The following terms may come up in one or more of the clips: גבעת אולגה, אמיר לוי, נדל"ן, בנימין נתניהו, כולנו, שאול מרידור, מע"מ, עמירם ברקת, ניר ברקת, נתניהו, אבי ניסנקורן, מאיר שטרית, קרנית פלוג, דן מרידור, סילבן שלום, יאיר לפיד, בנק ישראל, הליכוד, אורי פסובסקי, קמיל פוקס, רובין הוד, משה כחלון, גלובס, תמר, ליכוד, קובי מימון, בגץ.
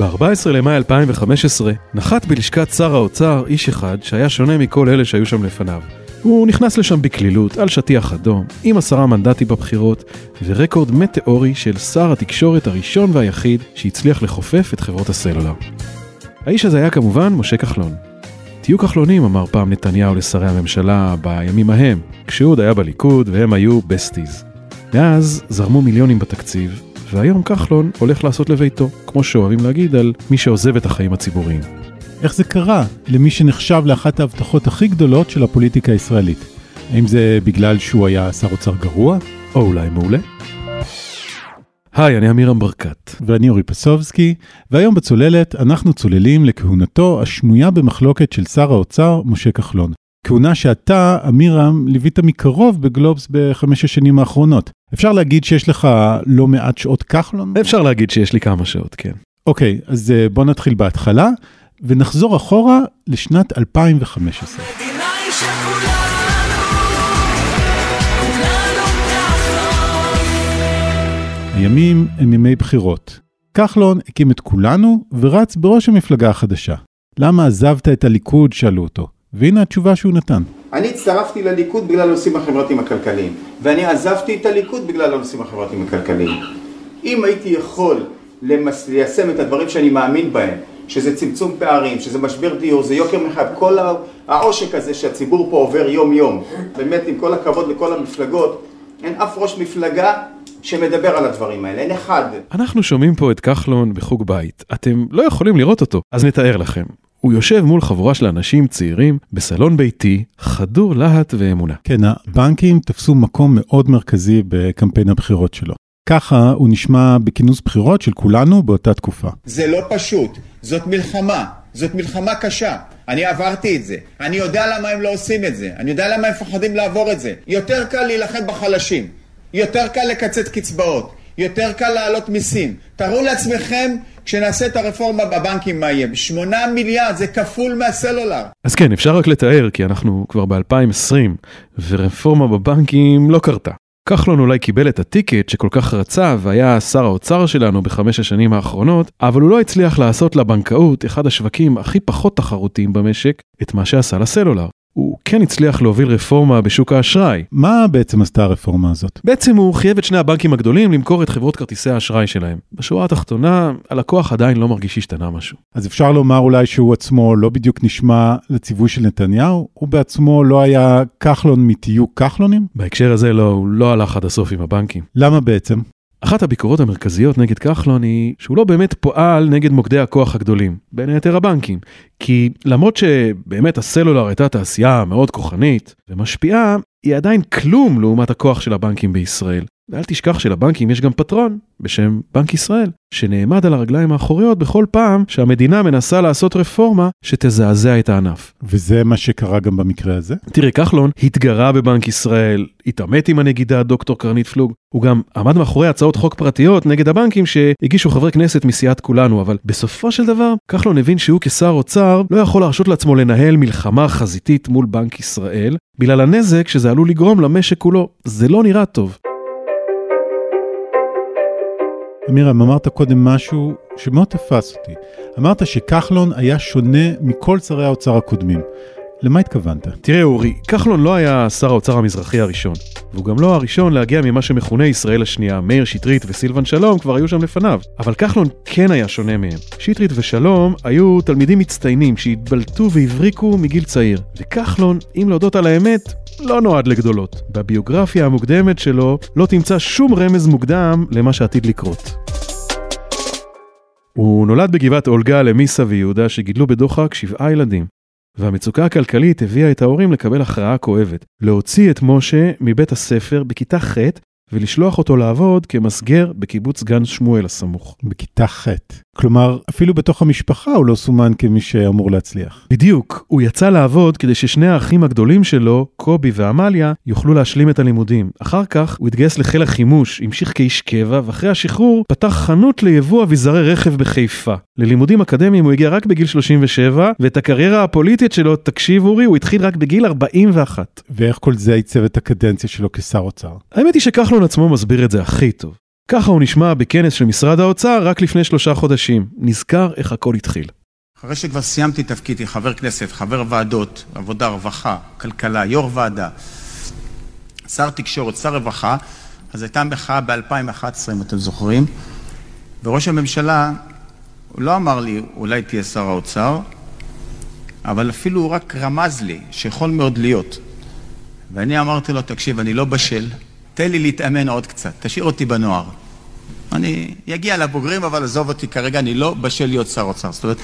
ב-14 למאי 2015 נחת בלשכת שר האוצר איש אחד שהיה שונה מכל אלה שהיו שם לפניו. הוא נכנס לשם בקלילות, על שטיח אדום, עם 10 מנדטים בבחירות, ורקורד מטאורי של שר התקשורת הראשון והיחיד שהצליח לחופף את חברות הסלולר. האיש הזה היה כמובן משה כחלון. תהיו כחלונים, אמר פעם נתניהו לשרי הממשלה בימים ההם, כשהוא עוד היה בליכוד והם היו בסטיז. מאז זרמו מיליונים בתקציב, והיום כחלון הולך לעשות לביתו, כמו שאוהבים להגיד על מי שעוזב את החיים הציבוריים. איך זה קרה למי שנחשב לאחת ההבטחות הכי גדולות של הפוליטיקה הישראלית? האם זה בגלל שהוא היה שר אוצר גרוע? או אולי מעולה? היי, אני עמירם ברקת. ואני אורי פסובסקי, והיום בצוללת אנחנו צוללים לכהונתו השנויה במחלוקת של שר האוצר משה כחלון. כהונה שאתה, אמירם, ליווית מקרוב בגלובס ב5 השנים האחרונות. אפשר להגיד שיש לך לא מעט שעות כחלון? אפשר להגיד שיש לי כמה שעות, כן. אוקיי, אז בוא נתחיל בהתחלה. ונחזור אחורה לשנת 2015. הימים הם ימי בחירות. כחלון הקים את כולנו ורץ בראש המפלגה החדשה. למה עזבת את הליכוד? שאלו אותו. והנה התשובה שהוא נתן. אני הצטרפתי לליכוד בגלל הנושאים החברתיים הכלכליים. ואני עזבתי את הליכוד בגלל הנושאים החברתיים הכלכליים. אם הייתי יכול ליישם את הדברים שאני מאמין בהם, שזה צמצום פערים, שזה משבר דיור, זה יוקר מחייב, כל העושק הזה שהציבור פה עובר יום-יום. באמת, עם כל הכבוד לכל המפלגות, אין אף ראש מפלגה שמדבר על הדברים האלה, אין אחד. אנחנו שומעים פה את כחלון בחוג בית. אתם לא יכולים לראות אותו, אז נתאר לכם. הוא יושב מול חבורה של אנשים צעירים בסלון ביתי, חדור להט ואמונה. כן, הבנקים תפסו מקום מאוד מרכזי בקמפיין הבחירות שלו. ככה הוא נשמע בכינוס בחירות של כולנו באותה תקופה. זה לא פשוט, זאת מלחמה, זאת מלחמה קשה. אני עברתי את זה, אני יודע למה הם לא עושים את זה, אני יודע למה הם פחדים לעבור את זה. יותר קל להילחם בחלשים, יותר קל לקצת קצבאות, יותר קל להעלות מיסים. תראו לעצמכם כשנעשה את הרפורמה בבנקים מה יהיה. 8 מיליארד, זה כפול מהסלולר. אז כן, אפשר רק לתאר כי אנחנו כבר ב-2020 ורפורמה בבנקים לא קרתה. כחלון אולי קיבל את הטיקט שכל כך רצה והיה שר האוצר שלנו ב5 השנים האחרונות, אבל הוא לא הצליח לעשות לבנקאות, אחד השווקים הכי פחות תחרותיים במשק, את מה שעשה לסלולר. הוא כן הצליח להוביל רפורמה בשוק האשראי. מה בעצם עשתה הרפורמה הזאת? בעצם הוא חייב את 2 הבנקים הגדולים למכור את חברות כרטיסי האשראי שלהם. בשורה התחתונה, הלקוח עדיין לא מרגיש השתנה משהו. אז אפשר לומר אולי שהוא עצמו לא בדיוק נשמע לציווי של נתניהו? הוא בעצמו לא היה כחלון מתיוק כחלונים? בהקשר הזה לא, הוא לא הלך עד הסוף עם הבנקים. למה בעצם? אחת הביקורות המרכזיות נגד כחלון היא שהוא לא באמת פועל נגד מוקדי הכוח הגדולים, בין היתר הבנקים, כי למרות שבאמת הסלולר הייתה תעשייה מאוד כוחנית ומשפיעה, היא עדיין כלום לעומת הכוח של הבנקים בישראל. ואל תשכח שלבנקים יש גם פטרון בשם בנק ישראל, שנעמד על הרגליים האחוריות בכל פעם שהמדינה מנסה לעשות רפורמה שתזעזע את הענף. וזה מה שקרה גם במקרה הזה? תראה, כחלון התגרה בבנק ישראל, התעמת עם הנגידה דוקטור קרנית פלוג, הוא גם עמד מאחורי הצעות חוק פרטיות נגד הבנקים שהגישו חברי כנסת מסיעת כולנו, אבל בסופו של דבר, כחלון הבין שהוא כשר אוצר לא יכול להרשות לעצמו לנהל מלחמה חזיתית מול בנק ישראל, בגלל הנזק שזה עלול לגרום למשק כולו. זה לא נראה טוב. אמירם, אמרת קודם משהו שמאוד תפס אותי. אמרת שכחלון היה שונה מכל שרי האוצר הקודמים. למה התכוונת? תראה אורי, כחלון לא היה שר האוצר המזרחי הראשון, והוא גם לא הראשון להגיע ממה שמכונה ישראל השנייה. מאיר שטרית וסילבן שלום כבר היו שם לפניו, אבל כחלון כן היה שונה מהם. שטרית ושלום היו תלמידים מצטיינים שהתבלטו והבריקו מגיל צעיר, וכחלון, אם להודות על האמת, לא נועד לגדולות. בביוגרפיה המוקדמת שלו לא תמצא שום רמז מוקדם למה שעתיד לקרות. הוא נולד בגבעת אולגה למיסה ויהודה שגידלו בדוחק 7 ילדים. והמצוקה הכלכלית הביאה את ההורים לקבל הכרעה כואבת, להוציא את משה מבית הספר בכיתה ח' ולשלוח אותו לעבוד כמסגר בקיבוץ גן שמואל הסמוך. בכיתה ח'. כלומר, אפילו בתוך המשפחה הוא לא סומן כמי שאמור להצליח. בדיוק, הוא יצא לעבוד כדי ש2 האחים הגדולים שלו, קובי ואמליה, יוכלו להשלים את הלימודים. אחר כך הוא התגייס לחיל החימוש, המשיך כאיש קבע, ואחרי השחרור פתח חנות ליבוא אביזרי רכב בחיפה. ללימודים אקדמיים הוא הגיע רק בגיל 37, ואת הקריירה הפוליטית שלו, תקשיב אורי, הוא התחיל רק בגיל 41. ואיך כל זה ייצב את הקדנציה שלו כשר אוצר? האמת היא שכחלון עצמו מסביר את זה הכי טוב. ככה הוא נשמע בכנס של משרד האוצר רק לפני 3 חודשים. נזכר איך הכל התחיל. אחרי שכבר סיימתי תפקידי, חבר כנסת, חבר ועדות, עבודה, רווחה, כלכלה, יור ועדה, שר תקשורת, שר רווחה, אז הייתה מחאה ב-2011, אם אתם זוכרים, וראש הממשלה, הוא לא אמר לי, אולי תהיה שר האוצר, אבל אפילו הוא רק רמז לי, שיכול מאוד להיות. ואני אמרתי לו, תקשיב, אני לא בשל, תן לי להתאמן עוד קצת, תשאיר אותי בנוער. אני אגיע לבוגרים, אבל עזוב אותי כרגע, אני לא בשל להיות שר אוצר. זאת אומרת,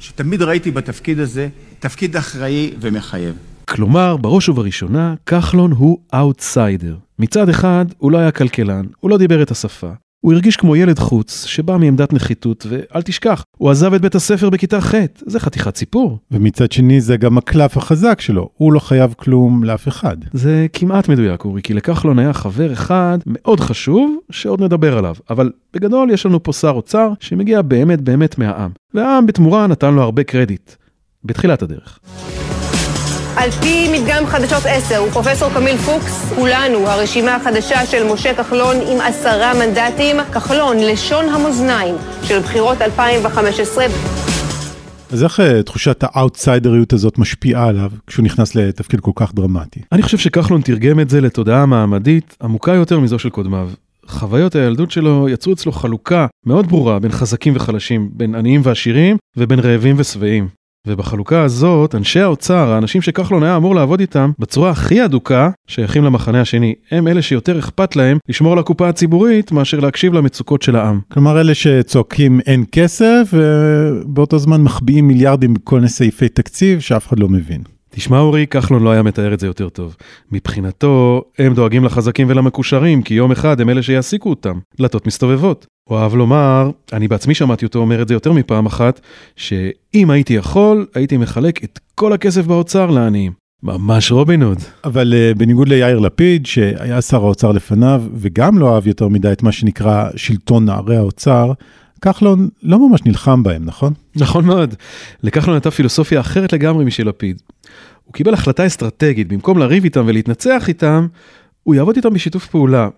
שתמיד ראיתי בתפקיד הזה, תפקיד אחראי ומחייב. כלומר, בראש ובראשונה, כחלון הוא אאוטסיידר. מצד אחד, הוא לא היה כלכלן, הוא לא דיבר את השפה. הוא הרגיש כמו ילד חוץ, שבא מעמדת נחיתות, ואל תשכח, הוא עזב את בית הספר בכיתה ח', זה חתיכת סיפור. ומצד שני, זה גם הקלף החזק שלו, הוא לא חייב כלום לאף אחד. זה כמעט מדויק, אורי, כי לכחלון היה חבר אחד מאוד חשוב, שעוד נדבר עליו. אבל בגדול יש לנו פה שר אוצר, שמגיע באמת באמת מהעם. והעם בתמורה נתן לו הרבה קרדיט. בתחילת הדרך. על פי מדגם חדשות 10 הוא פרופסור קמיל פוקס, כולנו, הרשימה החדשה של משה כחלון עם 10 מנדטים, כחלון, לשון המוזניים של בחירות 2015. אז איך תחושת האוטסיידריות הזאת משפיעה עליו כשהוא נכנס לתפקיד כל כך דרמטי? אני חושב שכחלון תרגם את זה לתודעה מעמדית עמוקה יותר מזו של קודמיו. חוויות הילדות שלו יצרו אצלו חלוקה מאוד ברורה בין חזקים וחלשים, בין עניים ועשירים ובין רעבים ושבעים. ובחלוקה הזאת, אנשי האוצר, האנשים שכחלון היה אמור לעבוד איתם, בצורה הכי עדוקה, שייכים למחנה השני. הם אלה שיותר אכפת להם לשמור על הקופה הציבורית, מאשר להקשיב למצוקות של העם. כלומר, אלה שצועקים אין כסף, ובאותו זמן מחביאים מיליארדים בכל סעיפי תקציב, שאף אחד לא מבין. תשמע אורי, כחלון לא היה מתאר את זה יותר טוב. מבחינתו, הם דואגים לחזקים ולמקושרים, כי יום אחד הם אלה שיעסיקו אותם. דלתות מסתובבות. הוא אהב לומר, אני בעצמי שמעתי אותו אומר את זה יותר מפעם אחת, שאם הייתי יכול, הייתי מחלק את כל הכסף באוצר לעניים. ממש רובין הוד. אבל בניגוד ליאיר לפיד, שהיה שר האוצר לפניו, וגם לא אהב יותר מדי את מה שנקרא שלטון נערי האוצר, כחלון לא ממש נלחם בהם, נכון? נכון מאוד. לכחלון הייתה פילוסופיה אחרת לגמרי משל לפיד. הוא קיבל החלטה אסטרטגית, במקום לריב איתם ולהתנצח איתם, הוא יעבוד איתם בשיתוף פעולה.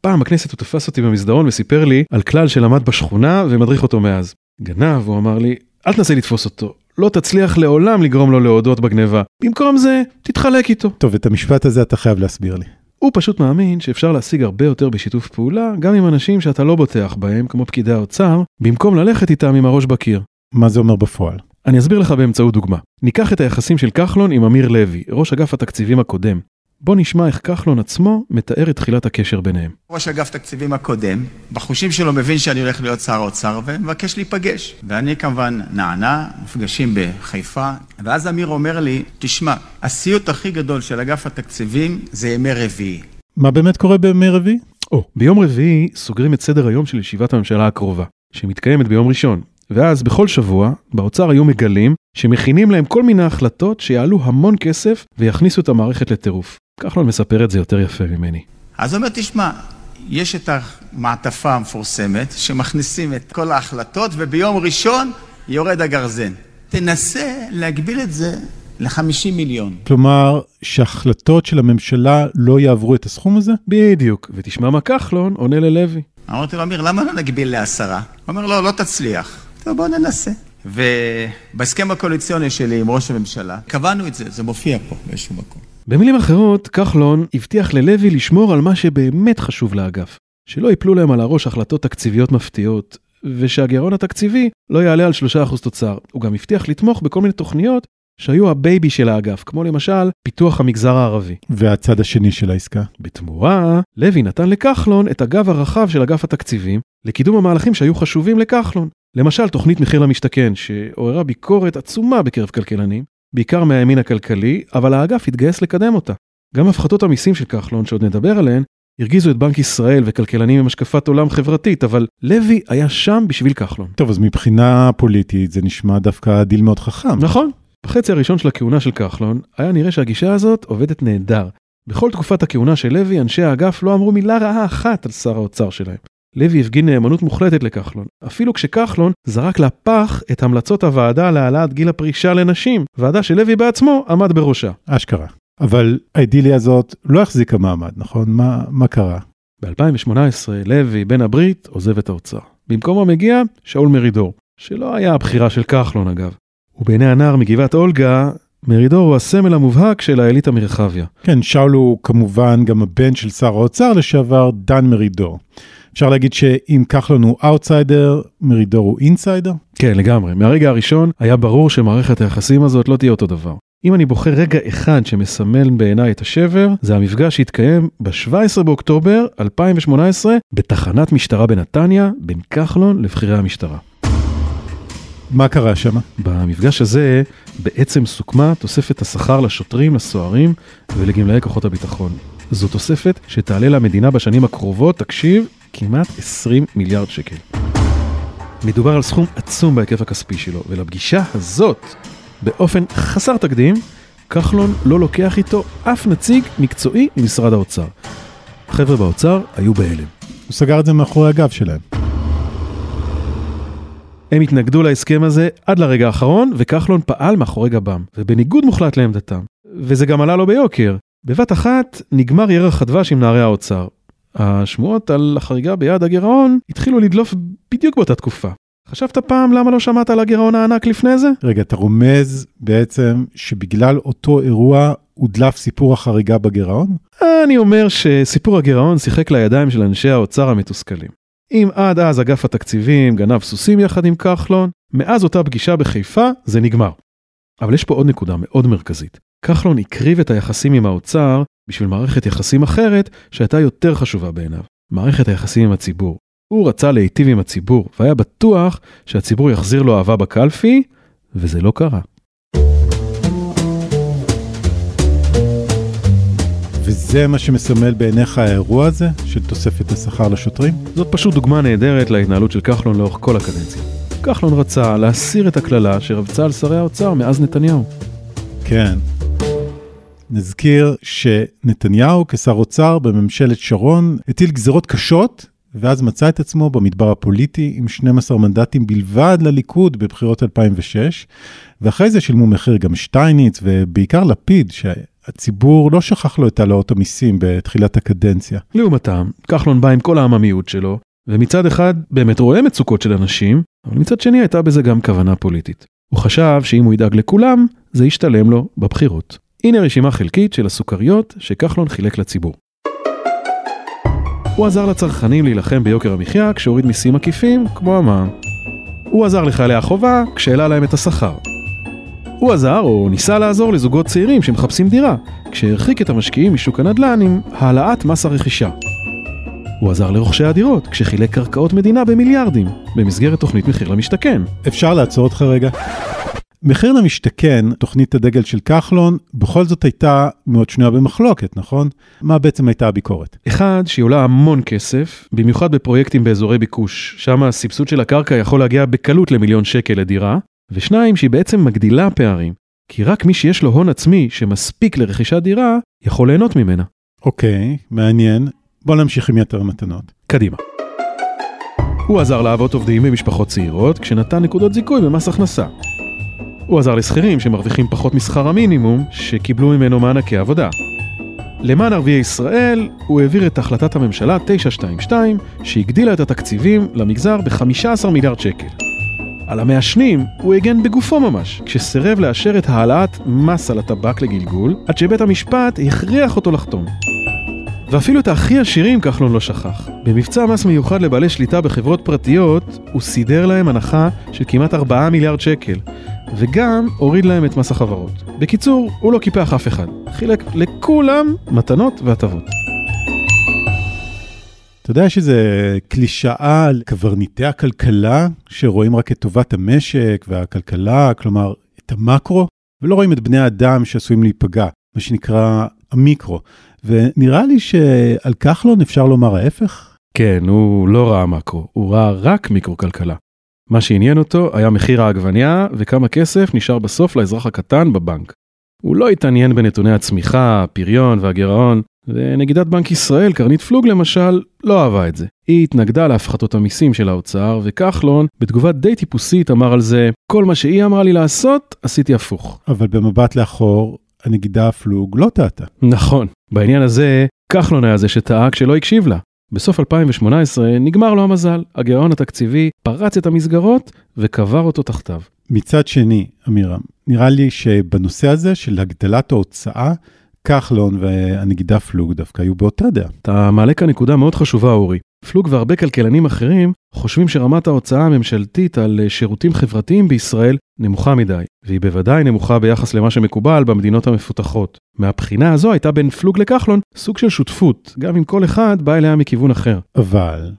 פעם בכנסת הוא תפס אותי במסדרון וסיפר לי על כלל שלמד בשכונה ומדריך אותו מאז. גנב, הוא אמר לי, אל תנסה לתפוס אותו, לא תצליח לעולם לגרום לו להודות בגניבה. במקום זה, תתחלק איתו. טוב, את המשפט הזה אתה חייב להסביר לי. הוא פשוט מאמין שאפשר להשיג הרבה יותר בשיתוף פעולה, גם עם אנשים שאתה לא בוטח בהם, כמו פקידי האוצר, במקום ללכת איתם עם הראש בקיר. מה זה אומר בפועל? אני אסביר לך באמצעות דוגמה. ניקח את היחסים של כחלון עם אמיר לוי, ראש אגף התקציבים הקודם. בוא נשמע איך כחלון עצמו מתאר את תחילת הקשר ביניהם. ראש אגף תקציבים הקודם, בחושים שלו מבין שאני הולך להיות שר האוצר ומבקש להיפגש. ואני כמובן נענה, מפגשים בחיפה, ואז אמיר אומר לי, תשמע, הסיוט הכי גדול של אגף התקציבים זה ימי רביעי. מה באמת קורה בימי רביעי? ביום רביעי סוגרים את סדר היום של ישיבת הממשלה הקרובה, שמתקיימת ביום ראשון. ואז בכל שבוע, באוצר היו מגלים שמכינים להם כל מיני החלטות שיעלו המון כסף ויכניסו את המערכת לטירוף. כחלון מספר את זה יותר יפה ממני. אז אומר, תשמע, יש את המעטפה המפורסמת שמכניסים את כל ההחלטות וביום ראשון יורד הגרזן. תנסה להגביל את זה ל50 מיליון. כלומר, שההחלטות של הממשלה לא יעברו את הסכום הזה? בדיוק. ותשמע מה כחלון עונה ללוי. אמרתי לו, אמיר, למה לא נגביל ל10? הוא אומר, לא תצליח. טוב, בואו ננסה. ובהסכם הקואליציוני שלי עם ראש הממשלה, קבענו את זה, זה מופיע פה באיזשהו מקום. במילים אחרות, כחלון הבטיח ללוי לשמור על מה שבאמת חשוב לאגף, שלא ייפלו להם על הראש החלטות תקציביות מפתיעות, ושהגירעון התקציבי לא יעלה על 3% תוצר. הוא גם הבטיח לתמוך בכל מיני תוכניות שהיו הבייבי של האגף, כמו למשל פיתוח המגזר הערבי. והצד השני של העסקה. בתמורה, לוי נתן לכחלון את הגב הרחב של אגף התקציבים, לקידום המהלכים שהיו חשובים לכחלון. למשל, תוכנית מחיר למשתכן, שעוררה ביקורת עצומה בקרב כלכלנים, בעיקר מהימין הכלכלי, אבל האגף התגייס לקדם אותה. גם הפחתות המיסים של כחלון, שעוד נדבר עליהן, הרגיזו את בנק ישראל וכלכלנים עם השקפת עולם חברתית, אבל לוי היה שם בשביל כחלון. טוב, אז מבחינה פוליטית זה נשמע דווקא דיל מאוד חכם. נכון. בחצי הראשון של הכהונה של כחלון, היה נראה שהגישה הזאת עובדת נהדר. בכל תקופת הכהונה של לוי, אנשי האגף לא אמרו מילה רעה אחת על שר האוצר שלהם. לוי הפגין נאמנות מוחלטת לכחלון, אפילו כשכחלון זרק לפח את המלצות הוועדה להעלאת גיל הפרישה לנשים, ועדה שלוי בעצמו עמד בראשה. אשכרה. אבל האידיליה הזאת לא החזיקה מעמד, נכון? מה קרה? ב-2018 לוי בן הברית עוזב את האוצר. במקומו מגיע שאול מרידור, שלא היה הבחירה של כחלון אגב. ובעיני הנער מגבעת אולגה, מרידור הוא הסמל המובהק של האליטה מרחביה. כן, שאול הוא כמובן גם הבן של שר האוצר לשעבר, דן מרידור. אפשר להגיד שאם כחלון הוא אאוטסיידר, מרידור הוא אינסיידר? כן, לגמרי. מהרגע הראשון היה ברור שמערכת היחסים הזאת לא תהיה אותו דבר. אם אני בוחר רגע אחד שמסמל בעיניי את השבר, זה המפגש שהתקיים ב-17 באוקטובר 2018 בתחנת משטרה בנתניה, בין כחלון לבחירי המשטרה. מה קרה שם? במפגש הזה בעצם סוכמה תוספת השכר לשוטרים, לסוהרים ולגמלאי כוחות הביטחון. זו תוספת שתעלה למדינה בשנים הקרובות, תקשיב, כמעט 20 מיליארד שקל. מדובר על סכום עצום בהיקף הכספי שלו, ולפגישה הזאת, באופן חסר תקדים, כחלון לא לוקח איתו אף נציג מקצועי ממשרד האוצר. חבר'ה באוצר היו בהלם. הוא סגר את זה מאחורי הגב שלהם. הם התנגדו להסכם הזה עד לרגע האחרון, וכחלון פעל מאחורי גבם, ובניגוד מוחלט לעמדתם. וזה גם עלה לו ביוקר. בבת אחת נגמר ירח הדבש עם נערי האוצר. השמועות על החריגה ביעד הגירעון התחילו לדלוף בדיוק באותה תקופה. חשבת פעם למה לא שמעת על הגירעון הענק לפני זה? רגע, אתה רומז בעצם שבגלל אותו אירוע הודלף סיפור החריגה בגירעון? אני אומר שסיפור הגירעון שיחק לידיים של אנשי האוצר המתוסכלים. אם עד אז אגף התקציבים גנב סוסים יחד עם כחלון, מאז אותה פגישה בחיפה זה נגמר. אבל יש פה עוד נקודה מאוד מרכזית. כחלון הקריב את היחסים עם האוצר בשביל מערכת יחסים אחרת שהייתה יותר חשובה בעיניו. מערכת היחסים עם הציבור. הוא רצה להיטיב עם הציבור, והיה בטוח שהציבור יחזיר לו אהבה בקלפי, וזה לא קרה. וזה מה שמסמל בעיניך האירוע הזה, של תוספת השכר לשוטרים? זאת פשוט דוגמה נהדרת להתנהלות של כחלון לאורך כל הקדנציה. כחלון רצה להסיר את הכללה שרבצה על שרי האוצר מאז נתניהו. כן. נזכיר שנתניהו כשר אוצר בממשלת שרון הטיל גזרות קשות, ואז מצא את עצמו במדבר הפוליטי עם 12 מנדטים בלבד לליכוד בבחירות 2006, ואחרי זה שילמו מחיר גם שטייניץ ובעיקר לפיד, שהציבור לא שכח לו את העלאות המיסים בתחילת הקדנציה. לעומתם, כחלון בא עם כל העממיות שלו, ומצד אחד באמת רואה מצוקות של אנשים, אבל מצד שני הייתה בזה גם כוונה פוליטית. הוא חשב שאם הוא ידאג לכולם, זה ישתלם לו בבחירות. הנה רשימה חלקית של הסוכריות שכחלון חילק לציבור. הוא עזר לצרכנים להילחם ביוקר המחיה כשהוריד מיסים עקיפים, כמו המע"מ. הוא עזר לחיילי החובה כשהעלה להם את השכר. הוא עזר או ניסה לעזור לזוגות צעירים שמחפשים דירה, כשהרחיק את המשקיעים משוק הנדל"ן עם העלאת מס הרכישה. הוא עזר לרוכשי הדירות כשחילק קרקעות מדינה במיליארדים, במסגרת תוכנית מחיר למשתכן. אפשר לעצור אותך רגע? מחיר למשתכן, תוכנית הדגל של כחלון, בכל זאת הייתה מאוד שנויה במחלוקת, נכון? מה בעצם הייתה הביקורת? אחד, שהיא עולה המון כסף, במיוחד בפרויקטים באזורי ביקוש, שם הסבסוד של הקרקע יכול להגיע בקלות למיליון שקל לדירה, ושניים, שהיא בעצם מגדילה פערים, כי רק מי שיש לו הון עצמי שמספיק לרכישת דירה, יכול ליהנות ממנה. אוקיי, מעניין. בואו נמשיך עם יתר המתנות. קדימה. הוא עזר לאבות עובדים במשפחות צעירות, כשנתן נקודות זיכוי במס הכנסה. הוא עזר לסחירים שמרוויחים פחות משכר המינימום, שקיבלו ממנו מענקי עבודה. למען ערביי ישראל, הוא העביר את החלטת הממשלה 922, שהגדילה את התקציבים למגזר ב-15 מיליארד שקל. על המעשנים, הוא הגן בגופו ממש, כשסרב לאשר את העלאת מס על הטבק לגלגול, עד שבית המשפט הכריח אותו לחתום. ואפילו את הכי עשירים כחלון לא שכח. במבצע מס מיוחד לבעלי שליטה בחברות פרטיות, הוא סידר להם הנחה של כמעט 4 מיליארד שקל, וגם הוריד להם את מס החברות. בקיצור, הוא לא קיפח אף אחד. חילק לכולם מתנות והטבות. אתה יודע שזה קלישאה על קברניטי הכלכלה, שרואים רק את טובת המשק והכלכלה, כלומר את המקרו, ולא רואים את בני האדם שעשויים להיפגע, מה שנקרא המיקרו. ונראה לי שעל כחלון אפשר לומר ההפך? כן, הוא לא ראה מקרו, הוא ראה רק מיקרו-כלכלה. מה שעניין אותו היה מחיר העגבניה וכמה כסף נשאר בסוף לאזרח הקטן בבנק. הוא לא התעניין בנתוני הצמיחה, הפריון והגירעון, ונגידת בנק ישראל, קרנית פלוג למשל, לא אהבה את זה. היא התנגדה להפחתות המיסים של האוצר, וכחלון, בתגובה די טיפוסית, אמר על זה, כל מה שהיא אמרה לי לעשות, עשיתי הפוך. אבל במבט לאחור, הנגידה פלוג לא טעתה. נכון, בעניין הזה, כחלון היה זה שטעה כשלא הקשיב לה. בסוף 2018 נגמר לו המזל, הגירעון התקציבי פרץ את המסגרות וקבר אותו תחתיו. מצד שני, אמירם, נראה לי שבנושא הזה של הגדלת ההוצאה, כחלון והנגידה פלוג דווקא היו באותה דעה. אתה מעלה כאן נקודה מאוד חשובה, אורי. פלוג והרבה כלכלנים אחרים חושבים שרמת ההוצאה הממשלתית על שירותים חברתיים בישראל נמוכה מדי, והיא בוודאי נמוכה ביחס למה שמקובל במדינות המפותחות. מהבחינה הזו הייתה בין פלוג לכחלון סוג של שותפות, גם אם כל אחד בא אליה מכיוון אחר.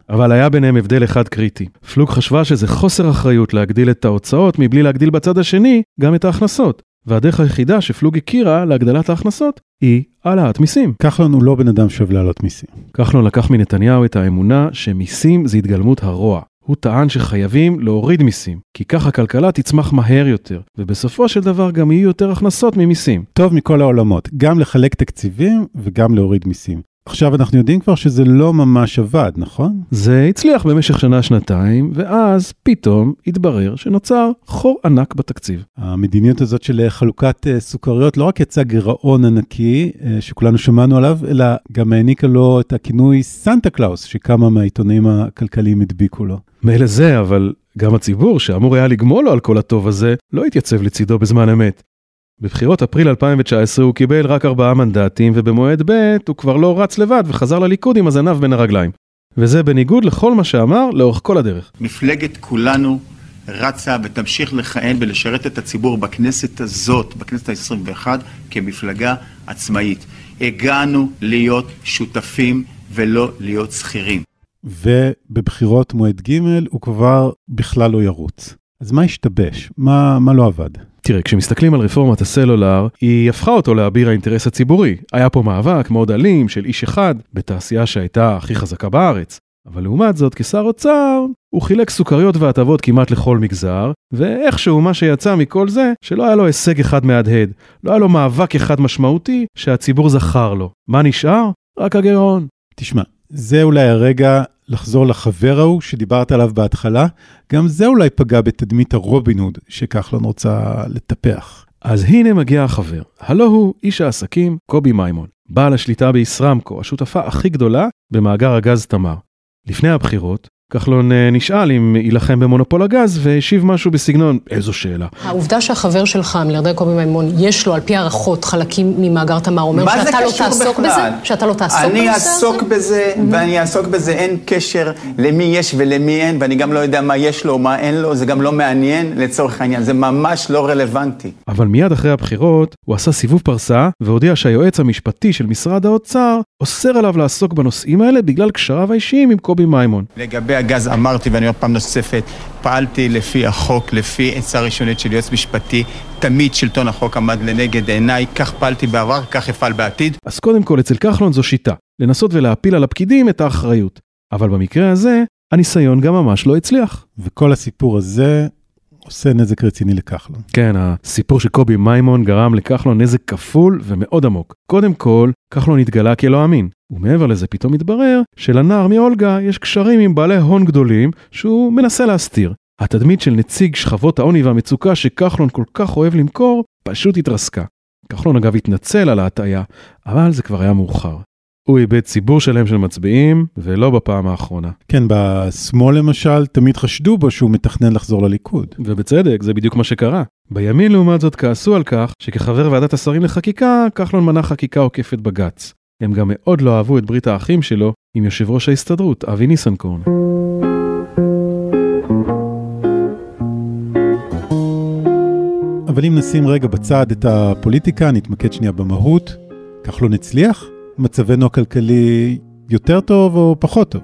אבל היה ביניהם הבדל אחד קריטי. פלוג חשבה שזה חוסר אחריות להגדיל את ההוצאות מבלי להגדיל בצד השני גם את ההכנסות. והדרך היחידה שפלוג הכירה להגדלת ההכנסות היא העלאת מיסים. כחלון הוא לא בן אדם שווה להעלות מיסים. כחלון לקח מנתניהו את האמונה שמיסים זה התגלמות הרוע. הוא טען שחייבים להוריד מיסים, כי כך הכלכלה תצמח מהר יותר, ובסופו של דבר גם יהיו יותר הכנסות ממיסים. טוב מכל העולמות, גם לחלק תקציבים וגם להוריד מיסים. עכשיו אנחנו יודעים כבר שזה לא ממש עבד, נכון? זה הצליח במשך שנה-שנתיים, ואז פתאום התברר שנוצר חור ענק בתקציב. המדיניות הזאת של חלוקת סוכריות לא רק יצא גירעון ענקי, שכולנו שמענו עליו, אלא גם העניקה לו את הכינוי סנטה קלאוס, שכמה מהעיתונים הכלכליים הדביקו לו. מאלה זה, אבל גם הציבור שאמור היה לגמול לו על כל הטוב הזה, לא התייצב לצידו בזמן אמת. בבחירות אפריל 2019 הוא קיבל רק 4 מנדטים, ובמועד ב' הוא כבר לא רץ לבד וחזר לליכוד עם הזנב בין הרגליים. וזה בניגוד לכל מה שאמר לאורך כל הדרך. מפלגת כולנו רצה ותמשיך לכהן ולשרת את הציבור בכנסת הזאת, בכנסת ה-21, כמפלגה עצמאית. הגענו להיות שותפים ולא להיות שכירים. ובבחירות מועד ג' הוא כבר בכלל לא ירוץ. אז מה השתבש? מה לא עבד? תראה, כשמסתכלים על רפורמת הסלולר, היא הפכה אותו לאביר האינטרס הציבורי. היה פה מאבק מאוד אלים של איש אחד בתעשייה שהייתה הכי חזקה בארץ. אבל לעומת זאת, כשר אוצר, הוא חילק סוכריות והטבות כמעט לכל מגזר, ואיכשהו מה שיצא מכל זה, שלא היה לו הישג אחד מהדהד. לא היה לו מאבק אחד משמעותי שהציבור זכר לו. מה נשאר? רק הגירעון. תשמע, זה אולי הרגע לחזור לחבר ההוא שדיברת עליו בהתחלה, גם זה אולי פגע בתדמית הרובין הוד שכחלון רוצה לטפח. אז הנה מגיע החבר, הלא הוא איש העסקים קובי מימון, בעל השליטה בישרמקו, השותפה הכי גדולה במאגר הגז תמר. לפני הבחירות, כחלון נשאל אם ילחם במונופול הגז, והשיב משהו בסגנון, איזו שאלה. העובדה שהחבר שלך, מלרדי קובי מימון, יש לו על פי הערכות חלקים ממאגר תמר, אומר שאתה לא תעסוק בזה? שאתה לא תעסוק בזה? אני אעסוק בזה, ואני אעסוק בזה, אין קשר למי יש ולמי אין, ואני גם לא יודע מה יש לו או מה אין לו, זה גם לא מעניין לצורך העניין, זה ממש לא רלוונטי. אבל מיד אחרי הבחירות, הוא עשה סיבוב פרסה, והודיע שהיועץ המשפטי של משרד האוצר, אוסר עליו לעסוק בנושאים האלה בגלל קשריו האישיים עם קובי מימון. לגבי הגז אמרתי, ואני עוד פעם נוספת, פעלתי לפי החוק, לפי עצה ראשונית של יועץ משפטי, תמיד שלטון החוק עמד לנגד עיניי, כך פעלתי בעבר, כך אפעל בעתיד. אז קודם כל, אצל כחלון זו שיטה, לנסות ולהפיל על הפקידים את האחריות. אבל במקרה הזה, הניסיון גם ממש לא הצליח. וכל הסיפור הזה עושה נזק רציני לכחלון. כן, הסיפור של קובי מימון גרם לכחלון נזק כפול ומאוד עמוק. קודם כל, כחלון התגלה כלא אמין. ומעבר לזה פתאום התברר שלנער מאולגה יש קשרים עם בעלי הון גדולים שהוא מנסה להסתיר. התדמית של נציג שכבות העוני והמצוקה שכחלון כל כך אוהב למכור, פשוט התרסקה. כחלון אגב התנצל על ההטעיה, אבל זה כבר היה מאוחר. הוא איבד ציבור שלם של מצביעים, ולא בפעם האחרונה. כן, בשמאל למשל, תמיד חשדו בו שהוא מתכנן לחזור לליכוד. ובצדק, זה בדיוק מה שקרה. בימין לעומת זאת כעסו על כך, שכחבר ועדת השרים לחקיקה, כחלון מנע חקיקה עוקפת בגץ. הם גם מאוד לא אהבו את ברית האחים שלו, עם יושב ראש ההסתדרות, אבי ניסנקורן. אבל אם נשים רגע בצד את הפוליטיקה, נתמקד שנייה במהות. כחלון הצליח? מצבנו הכלכלי יותר טוב או פחות טוב?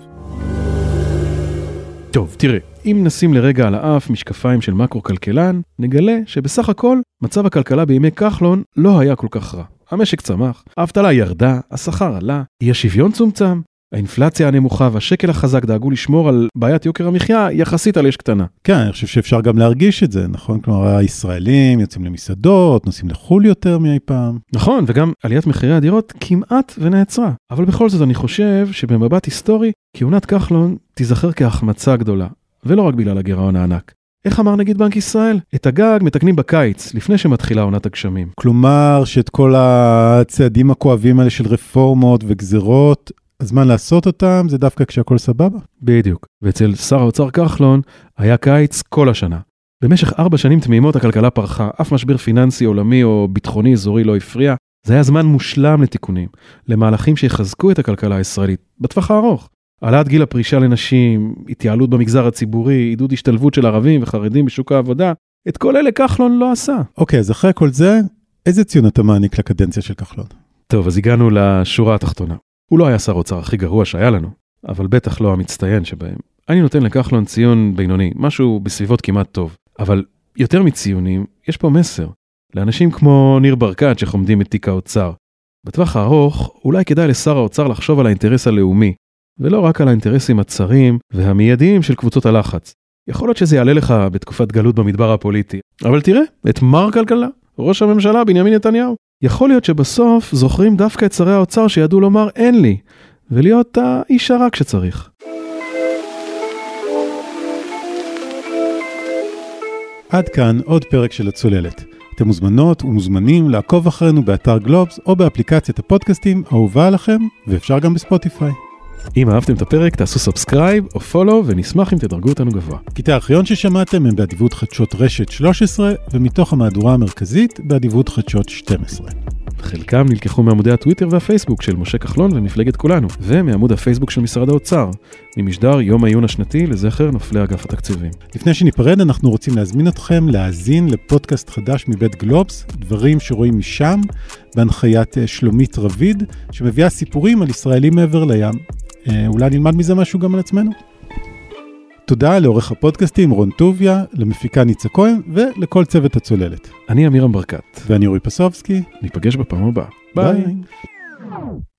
טוב, תראה, אם נשים לרגע על האף משקפיים של מקרו-כלכלן, נגלה שבסך הכל מצב הכלכלה בימי כחלון לא היה כל כך רע. המשק צמח, האבטלה ירדה, השכר עלה, אי השוויון צומצם, האינפלציה הנמוכה והשקל החזק דאגו לשמור על בעיית יוקר המחיה יחסית על אש קטנה. כן, אני חושב שאפשר גם להרגיש את זה, נכון? כלומר, הישראלים יוצאים למסעדות, נוסעים לחול יותר מאי פעם. נכון, וגם עליית מחירי הדירות כמעט ונעצרה. אבל בכל זאת אני חושב שבמבט היסטורי, כהונת כחלון תיזכר כהחמצה גדולה, ולא רק בגלל הגירעון הענק. איך אמר נגיד בנק ישראל? את הגג מתקנים בקיץ, לפני שמתחילה עונת הגשמים. כלומר, שאת כל הצעדים הכואבים האלה של רפורמות וגזרות, הזמן לעשות אותם זה דווקא כשהכל סבבה? בדיוק. ואצל שר האוצר כחלון היה קיץ כל השנה. במשך 4 שנים תמימות הכלכלה פרחה, אף משבר פיננסי עולמי או ביטחוני אזורי לא הפריע. זה היה זמן מושלם לתיקונים, למהלכים שיחזקו את הכלכלה הישראלית בטווח הארוך. העלאת גיל הפרישה לנשים, התייעלות במגזר הציבורי, עידוד השתלבות של ערבים וחרדים בשוק העבודה, את כל אלה כחלון לא עשה. אוקיי, אז אחרי כל זה, איזה ציון אתה מעניק לקדנציה של כחלון? טוב, אז הגענו לשורה התחתונה. הוא לא היה שר אוצר הכי גרוע שהיה לנו, אבל בטח לא המצטיין שבהם. אני נותן לכחלון ציון בינוני, משהו בסביבות כמעט טוב. אבל יותר מציונים, יש פה מסר. לאנשים כמו ניר ברקת שחומדים את תיק האוצר. בטווח הארוך, אולי כדאי לשר האוצר לחשוב על האינטרס הלאומי, ולא רק על האינטרסים הצרים והמיידיים של קבוצות הלחץ. יכול להיות שזה יעלה לך בתקופת גלות במדבר הפוליטי. אבל תראה, את מר כלכלה, ראש הממשלה בנימין נתניהו. יכול להיות שבסוף זוכרים דווקא את שרי האוצר שידעו לומר אין לי, ולהיות האיש הרע כשצריך. עד כאן עוד פרק של הצוללת. אתם מוזמנות ומוזמנים לעקוב אחרינו באתר גלובס או באפליקציית הפודקאסטים האהובה לכם, ואפשר גם בספוטיפיי. אם אהבתם את הפרק, תעשו סאבסקרייב או פולו, ונשמח אם תדרגו אותנו גבוה. קטעי הארכיון ששמעתם הם באדיבות חדשות רשת 13, ומתוך המהדורה המרכזית באדיבות חדשות 12. חלקם נלקחו מעמודי הטוויטר והפייסבוק של משה כחלון ומפלגת כולנו, ומעמוד הפייסבוק של משרד האוצר, ממשדר יום העיון השנתי לזכר נופלי אגף התקציבים. לפני שניפרד, אנחנו רוצים להזמין אתכם להאזין לפודקאסט חדש מבית גלובס, דברים שרואים משם, בהנחיית שלומית רביד, שמביאה סיפורים על ישראלים מעבר לים. אולי נלמד מזה משהו גם על עצמנו. תודה לעורך הפודקאסטים רון טוביה, למפיקה ניצה כהן ולכל צוות הצוללת. אני אמירם ברקת. ואני אורי פסובסקי. ניפגש בפעם הבאה. ביי.